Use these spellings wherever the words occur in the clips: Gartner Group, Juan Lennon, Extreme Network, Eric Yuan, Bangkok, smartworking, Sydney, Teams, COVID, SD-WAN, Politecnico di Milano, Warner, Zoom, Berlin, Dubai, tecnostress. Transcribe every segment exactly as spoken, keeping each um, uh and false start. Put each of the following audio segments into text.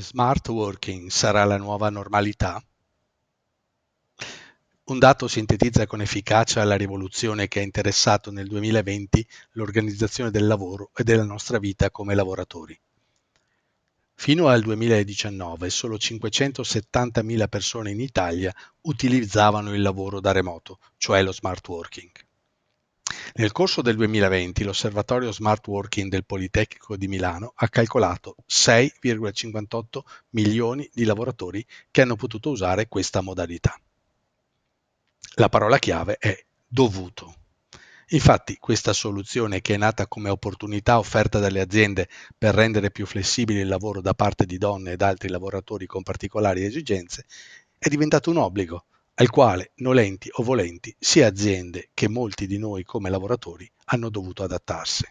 smart working sarà la nuova normalità? Un dato sintetizza con efficacia la rivoluzione che ha interessato nel duemilaventi l'organizzazione del lavoro e della nostra vita come lavoratori. Fino al duemiladiciannove solo cinquecentosettantamila persone in Italia utilizzavano il lavoro da remoto, cioè lo smart working. Nel corso del duemilaventi l'osservatorio smart working del Politecnico di Milano ha calcolato sei virgola cinquantotto milioni di lavoratori che hanno potuto usare questa modalità. La parola chiave è dovuto. Infatti, questa soluzione, che è nata come opportunità offerta dalle aziende per rendere più flessibile il lavoro da parte di donne ed altri lavoratori con particolari esigenze, è diventato un obbligo al quale, nolenti o volenti, sia aziende che molti di noi come lavoratori hanno dovuto adattarsi.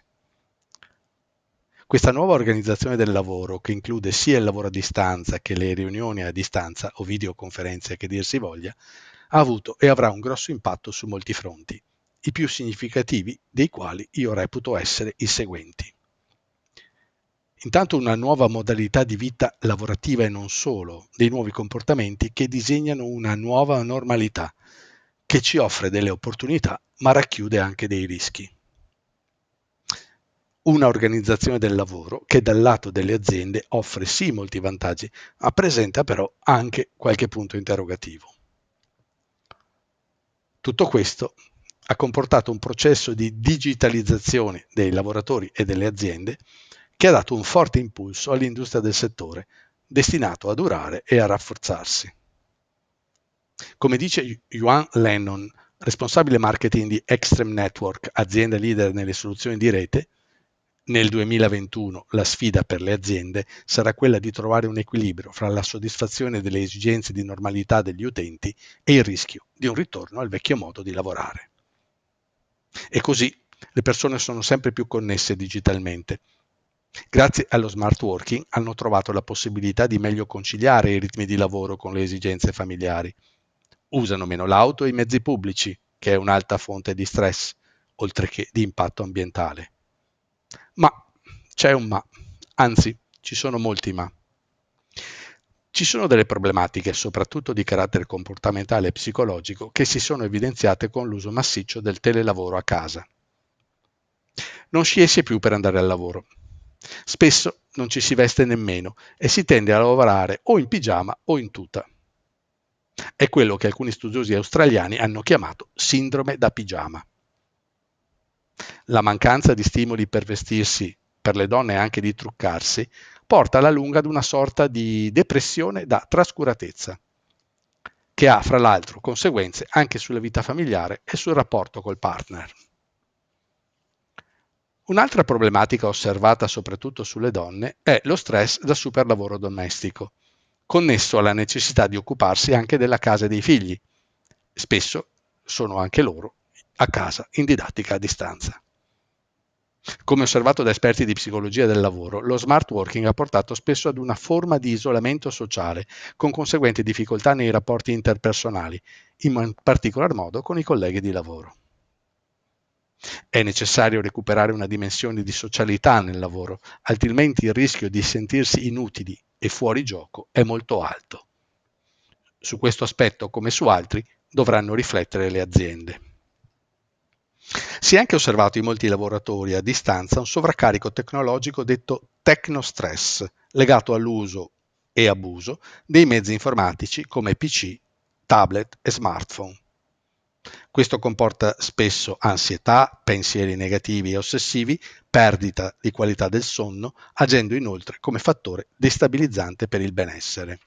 Questa nuova organizzazione del lavoro, che include sia il lavoro a distanza che le riunioni a distanza o videoconferenze che dir si voglia, ha avuto e avrà un grosso impatto su molti fronti, i più significativi dei quali io reputo essere i seguenti. Intanto, una nuova modalità di vita lavorativa e non solo, dei nuovi comportamenti che disegnano una nuova normalità, che ci offre delle opportunità ma racchiude anche dei rischi. Una organizzazione del lavoro che dal lato delle aziende offre sì molti vantaggi, ma presenta però anche qualche punto interrogativo. Tutto questo ha comportato un processo di digitalizzazione dei lavoratori e delle aziende che ha dato un forte impulso all'industria del settore, destinato a durare e a rafforzarsi. Come dice Juan Lennon, responsabile marketing di Extreme Network, azienda leader nelle soluzioni di rete, nel duemilaventuno la sfida per le aziende sarà quella di trovare un equilibrio fra la soddisfazione delle esigenze di normalità degli utenti e il rischio di un ritorno al vecchio modo di lavorare. E così le persone sono sempre più connesse digitalmente. Grazie allo smart working hanno trovato la possibilità di meglio conciliare i ritmi di lavoro con le esigenze familiari. Usano meno l'auto e i mezzi pubblici, che è un'alta fonte di stress, oltre che di impatto ambientale. Ma c'è un ma, anzi ci sono molti ma. Ci sono delle problematiche, soprattutto di carattere comportamentale e psicologico, che si sono evidenziate con l'uso massiccio del telelavoro a casa. Non si esce più per andare al lavoro. Spesso non ci si veste nemmeno e si tende a lavorare o in pigiama o in tuta. È quello che alcuni studiosi australiani hanno chiamato sindrome da pigiama. La mancanza di stimoli per vestirsi, per le donne anche di truccarsi, porta alla lunga ad una sorta di depressione da trascuratezza, che ha fra l'altro conseguenze anche sulla vita familiare e sul rapporto col partner. Un'altra problematica osservata soprattutto sulle donne è lo stress da superlavoro domestico, connesso alla necessità di occuparsi anche della casa e dei figli. Spesso sono anche loro a casa in didattica a distanza. Come osservato da esperti di psicologia del lavoro, lo smart working ha portato spesso ad una forma di isolamento sociale, con conseguenti difficoltà nei rapporti interpersonali, in particolar modo con i colleghi di lavoro. È necessario recuperare una dimensione di socialità nel lavoro, altrimenti il rischio di sentirsi inutili e fuori gioco è molto alto. Su questo aspetto, come su altri, dovranno riflettere le aziende. Si è anche osservato in molti lavoratori a distanza un sovraccarico tecnologico detto tecnostress, legato all'uso e abuso dei mezzi informatici come P C, tablet e smartphone. Questo comporta spesso ansietà, pensieri negativi e ossessivi, perdita di qualità del sonno, agendo inoltre come fattore destabilizzante per il benessere.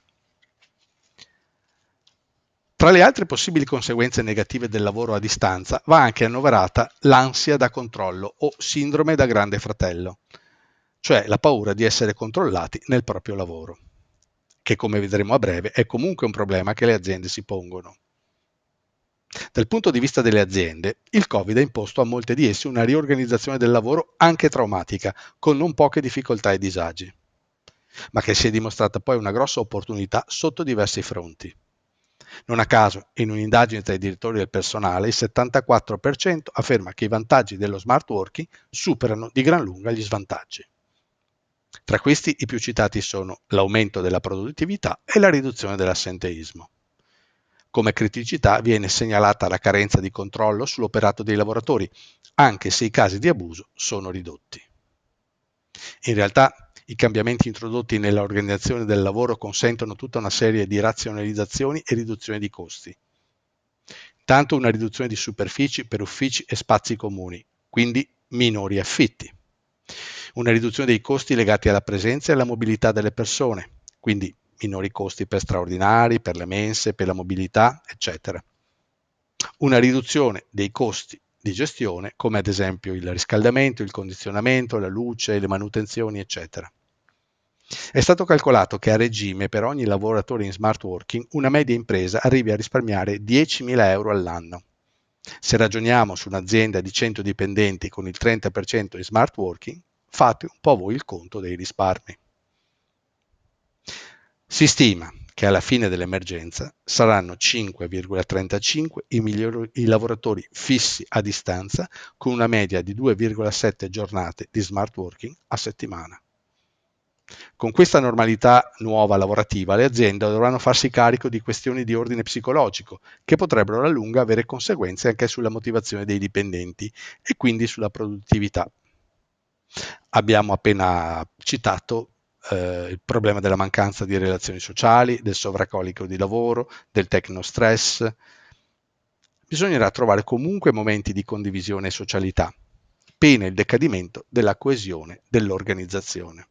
Tra le altre possibili conseguenze negative del lavoro a distanza va anche annoverata l'ansia da controllo o sindrome da grande fratello, cioè la paura di essere controllati nel proprio lavoro, che come vedremo a breve è comunque un problema che le aziende si pongono. Dal punto di vista delle aziende, il Covid ha imposto a molte di esse una riorganizzazione del lavoro anche traumatica, con non poche difficoltà e disagi, ma che si è dimostrata poi una grossa opportunità sotto diversi fronti. Non a caso, in un'indagine tra i direttori del personale, il settantaquattro per cento afferma che i vantaggi dello smart working superano di gran lunga gli svantaggi. Tra questi i più citati sono l'aumento della produttività e la riduzione dell'assenteismo. Come criticità viene segnalata la carenza di controllo sull'operato dei lavoratori, anche se i casi di abuso sono ridotti. In realtà, i cambiamenti introdotti nell'organizzazione del lavoro consentono tutta una serie di razionalizzazioni e riduzioni di costi. Tanto una riduzione di superfici per uffici e spazi comuni, quindi minori affitti. Una riduzione dei costi legati alla presenza e alla mobilità delle persone, quindi minori costi per straordinari, per le mense, per la mobilità, eccetera. Una riduzione dei costi di gestione, come ad esempio il riscaldamento, il condizionamento, la luce, le manutenzioni, eccetera. È stato calcolato che a regime per ogni lavoratore in smart working una media impresa arrivi a risparmiare diecimila euro all'anno. Se ragioniamo su un'azienda di cento dipendenti con il trenta per cento in smart working, fate un po' voi il conto dei risparmi. Si stima che alla fine dell'emergenza saranno cinque virgola trentacinque i, migliori, i lavoratori fissi a distanza con una media di due virgola sette giornate di smart working a settimana. Con questa normalità nuova lavorativa le aziende dovranno farsi carico di questioni di ordine psicologico che potrebbero alla lunga avere conseguenze anche sulla motivazione dei dipendenti e quindi sulla produttività. Abbiamo appena citato Uh, il problema della mancanza di relazioni sociali, del sovraccarico di lavoro, del tecnostress. Bisognerà trovare comunque momenti di condivisione e socialità, pena il decadimento della coesione dell'organizzazione.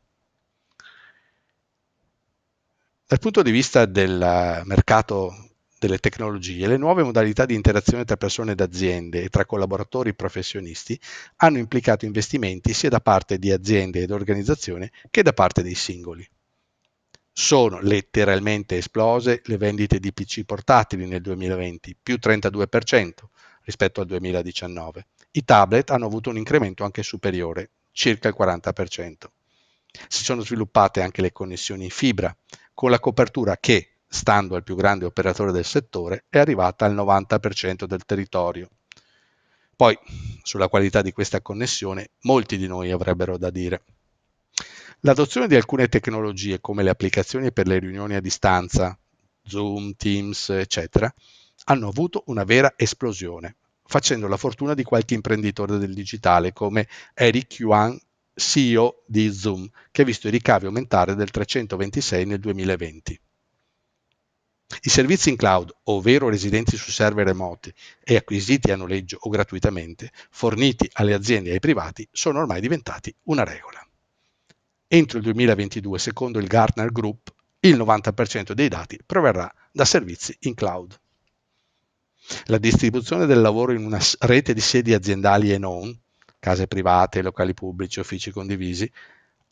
Dal punto di vista del mercato delle tecnologie, le nuove modalità di interazione tra persone ed aziende e tra collaboratori e professionisti hanno implicato investimenti sia da parte di aziende ed organizzazioni che da parte dei singoli. Sono letteralmente esplose le vendite di P C portatili nel duemilaventi, più trentadue per cento rispetto al duemiladiciannove. I tablet hanno avuto un incremento anche superiore, circa il quaranta per cento. Si sono sviluppate anche le connessioni in fibra, con la copertura che, stando al più grande operatore del settore, è arrivata al novanta per cento del territorio. Poi, sulla qualità di questa connessione, molti di noi avrebbero da dire. L'adozione di alcune tecnologie, come le applicazioni per le riunioni a distanza, Zoom, Teams, eccetera, hanno avuto una vera esplosione, facendo la fortuna di qualche imprenditore del digitale, come Eric Yuan, C E O di Zoom, che ha visto i ricavi aumentare del trecentoventisei nel duemilaventi. I servizi in cloud, ovvero residenti su server remoti e acquisiti a noleggio o gratuitamente, forniti alle aziende e ai privati, sono ormai diventati una regola. Entro il duemilaventidue, secondo il Gartner Group, il novanta per cento dei dati proverrà da servizi in cloud. La distribuzione del lavoro in una rete di sedi aziendali e non, case private, locali pubblici, uffici condivisi,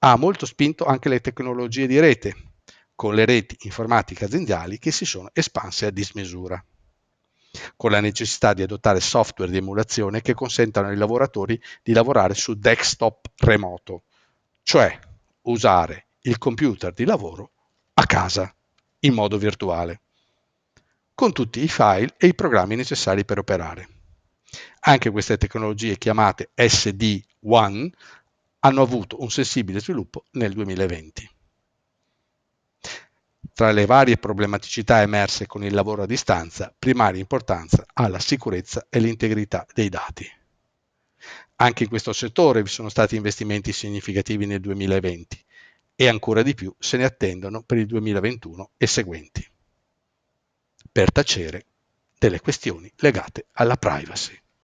ha molto spinto anche le tecnologie di rete, con le reti informatiche aziendali che si sono espanse a dismisura, con la necessità di adottare software di emulazione che consentano ai lavoratori di lavorare su desktop remoto, cioè usare il computer di lavoro a casa, in modo virtuale, con tutti i file e i programmi necessari per operare. Anche queste tecnologie chiamate S D WAN hanno avuto un sensibile sviluppo nel duemilaventi. Tra le varie problematicità emerse con il lavoro a distanza, primaria importanza ha la sicurezza e l'integrità dei dati. Anche in questo settore vi sono stati investimenti significativi nel duemilaventi e ancora di più se ne attendono per il duemilaventuno e seguenti, per tacere delle questioni legate alla privacy.